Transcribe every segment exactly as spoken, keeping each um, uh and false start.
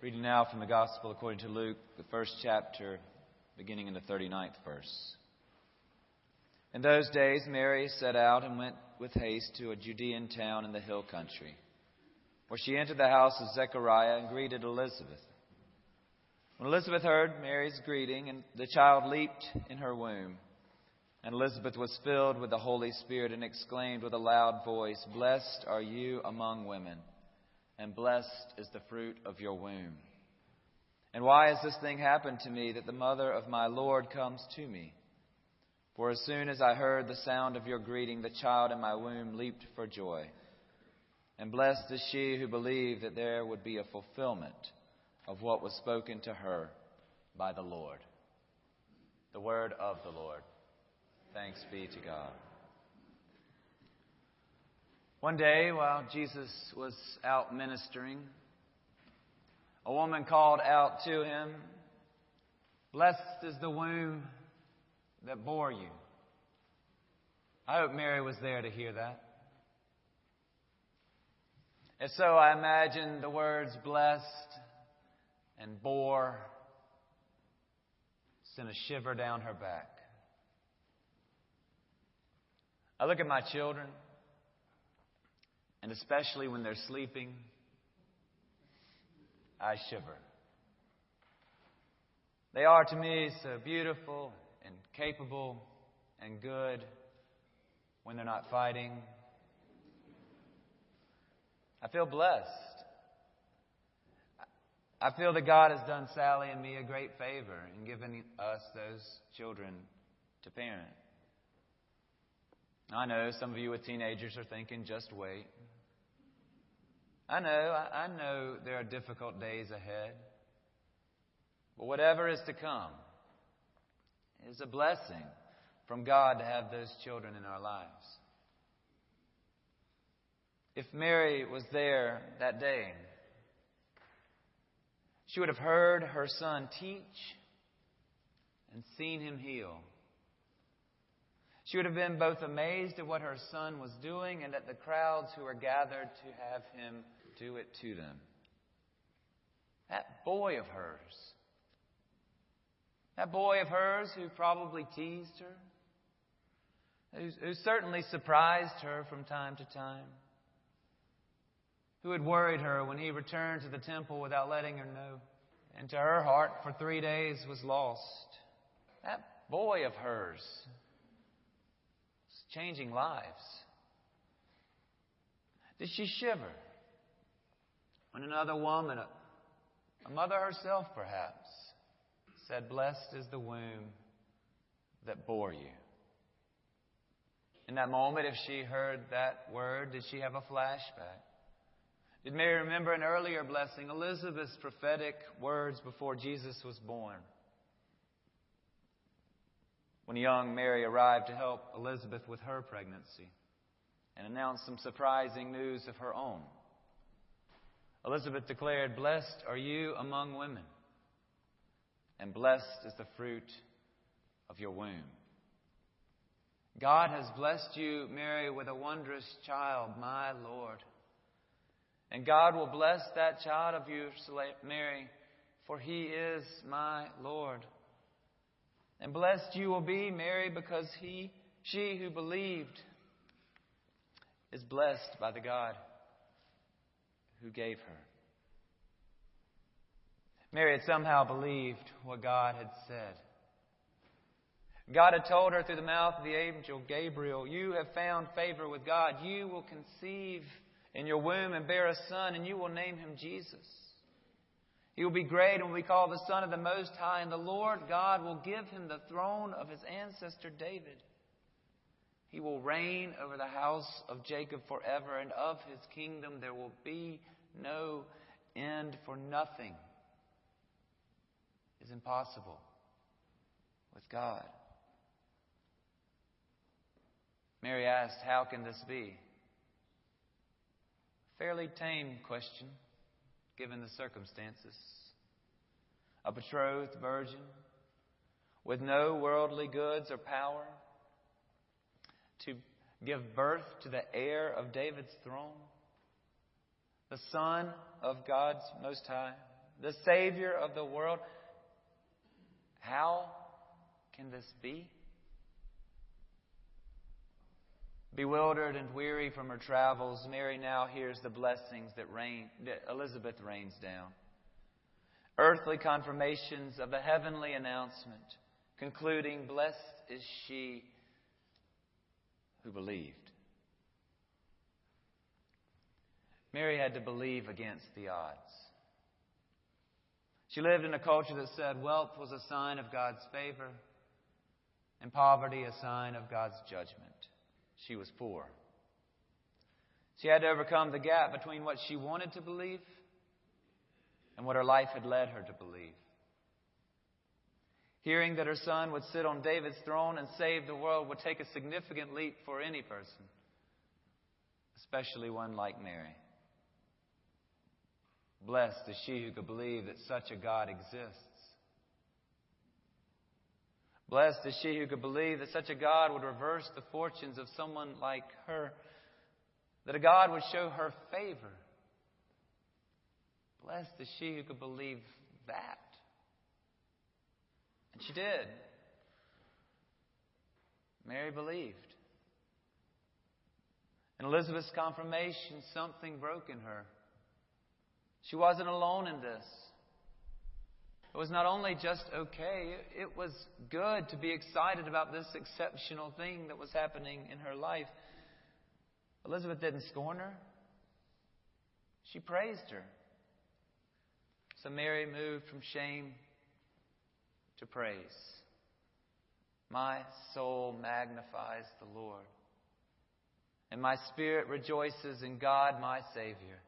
Reading now from the Gospel according to Luke, the first chapter, beginning in the thirty-ninth verse. In those days, Mary set out and went with haste to a Judean town in the hill country, where she entered the house of Zechariah and greeted Elizabeth. When Elizabeth heard Mary's greeting, and the child leaped in her womb, and Elizabeth was filled with the Holy Spirit and exclaimed with a loud voice, "Blessed are you among women, and blessed is the fruit of your womb. And why has this thing happened to me, that the mother of my Lord comes to me? For as soon as I heard the sound of your greeting, the child in my womb leaped for joy. And blessed is she who believed that there would be a fulfillment of what was spoken to her by the Lord." The word of the Lord. Thanks be to God. One day, while Jesus was out ministering, a woman called out to him, "Blessed is the womb that bore you." I hope Mary was there to hear that. And so I imagine the words blessed and bore sent a shiver down her back. I look at my children, and especially when they're sleeping, I shiver. They are to me so beautiful and capable and good when they're not fighting. I feel blessed. I feel that God has done Sally and me a great favor in giving us those children to parent. I know some of you with teenagers are thinking, just wait. I know, I know there are difficult days ahead. But whatever is to come is a blessing from God to have those children in our lives. If Mary was there that day, she would have heard her son teach and seen him heal. She would have been both amazed at what her son was doing and at the crowds who were gathered to have him do it to them. That boy of hers, that boy of hers who probably teased her, who, who certainly surprised her from time to time, who had worried her when he returned to the temple without letting her know, and to her heart for three days was lost. That boy of hers, changing lives. Did she shiver when another woman, a mother herself perhaps, said, "Blessed is the womb that bore you"? In that moment, if she heard that word, did she have a flashback? Did Mary remember an earlier blessing, Elizabeth's prophetic words before Jesus was born? When young Mary arrived to help Elizabeth with her pregnancy and announced some surprising news of her own, Elizabeth declared, "Blessed are you among women, and blessed is the fruit of your womb." God has blessed you, Mary, with a wondrous child, my Lord. And God will bless that child of you, Mary, for he is my Lord. And blessed you will be, Mary, because he, she who believed is blessed by the God who gave her. Mary had somehow believed what God had said. God had told her through the mouth of the angel Gabriel, "You have found favor with God. You will conceive in your womb and bear a son, and you will name him Jesus. He will be great and will be called the Son of the Most High, and the Lord God will give him the throne of his ancestor David. He will reign over the house of Jacob forever, and of his kingdom there will be no end, for nothing is impossible with God." Mary asked, "How can this be?" Fairly tame question, given the circumstances. A betrothed virgin with no worldly goods or power to give birth to the heir of David's throne, the Son of God's Most High, the Savior of the world. How can this be? Bewildered and weary from her travels, Mary now hears the blessings that, rain, that Elizabeth rains down. Earthly confirmations of the heavenly announcement, concluding, blessed is she who believed. Mary had to believe against the odds. She lived in a culture that said wealth was a sign of God's favor and poverty a sign of God's judgment. She was poor. She had to overcome the gap between what she wanted to believe and what her life had led her to believe. Hearing that her son would sit on David's throne and save the world would take a significant leap for any person, especially one like Mary. Blessed is she who could believe that such a God exists. Blessed is she who could believe that such a God would reverse the fortunes of someone like her, that a God would show her favor. Blessed is she who could believe that. And she did. Mary believed. In Elizabeth's confirmation, something broke in her. She wasn't alone in this. It was not only just okay, it was good to be excited about this exceptional thing that was happening in her life. Elizabeth didn't scorn her. She praised her. So Mary moved from shame to praise. My soul magnifies the Lord, and my spirit rejoices in God my Savior.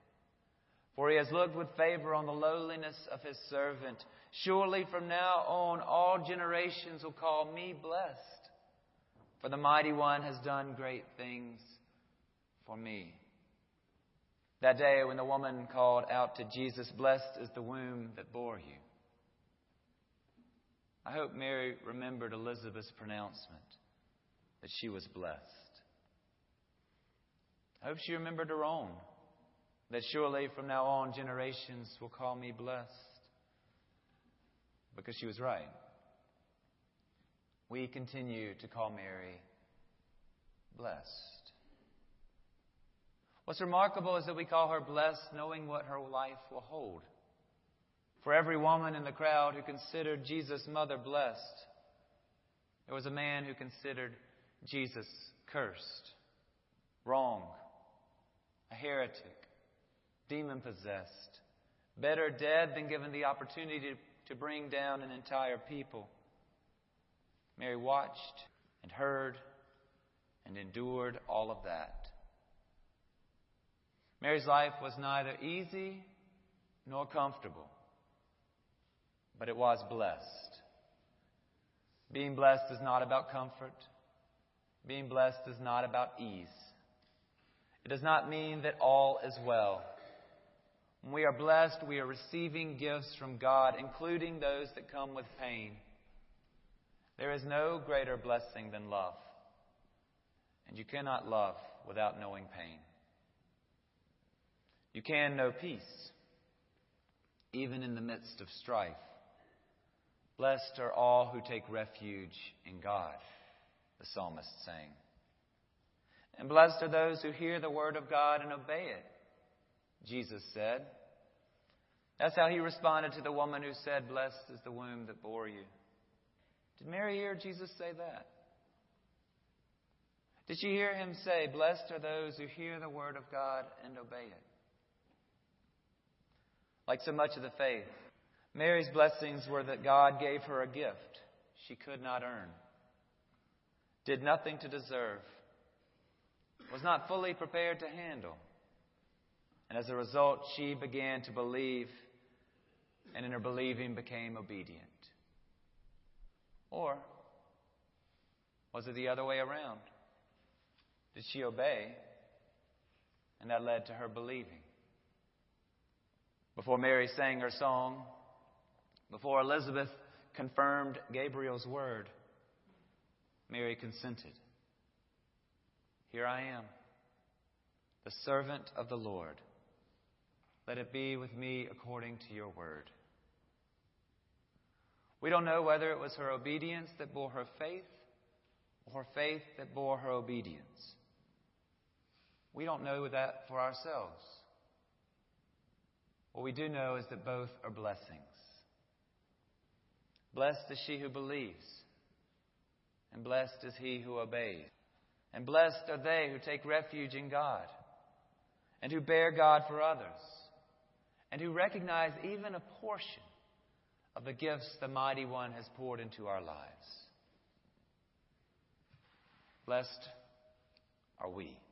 For he has looked with favor on the lowliness of his servant. Surely from now on all generations will call me blessed. For the Mighty One has done great things for me. That day when the woman called out to Jesus, blessed is the womb that bore you. I hope Mary remembered Elizabeth's pronouncement that she was blessed. I hope she remembered her own. That surely from now on generations will call me blessed. Because she was right. We continue to call Mary blessed. What's remarkable is that we call her blessed knowing what her life will hold. For every woman in the crowd who considered Jesus' mother blessed, there was a man who considered Jesus cursed, wrong, a heretic, demon-possessed, better dead than given the opportunity to bring down an entire people. Mary watched and heard and endured all of that. Mary's life was neither easy nor comfortable, but it was blessed. Being blessed is not about comfort. Being blessed is not about ease. It does not mean that all is well. When we are blessed, we are receiving gifts from God, including those that come with pain. There is no greater blessing than love. And you cannot love without knowing pain. You can know peace, even in the midst of strife. Blessed are all who take refuge in God, the psalmist sang. And blessed are those who hear the word of God and obey it, Jesus said. That's how he responded to the woman who said, blessed is the womb that bore you. Did Mary hear Jesus say that? Did she hear him say, blessed are those who hear the word of God and obey it? Like so much of the faith, Mary's blessings were that God gave her a gift she could not earn, did nothing to deserve, was not fully prepared to handle. And as a result, she began to believe, and in her believing became obedient. Or was it the other way around? Did she obey, and that led to her believing? Before Mary sang her song, before Elizabeth confirmed Gabriel's word, Mary consented. Here I am, the servant of the Lord. Let it be with me according to your word. We don't know whether it was her obedience that bore her faith or her faith that bore her obedience. We don't know that for ourselves. What we do know is that both are blessings. Blessed is she who believes, and blessed is he who obeys. And blessed are they who take refuge in God, and who bear God for others, and who recognize even a portion of the gifts the Mighty One has poured into our lives. Blessed are we.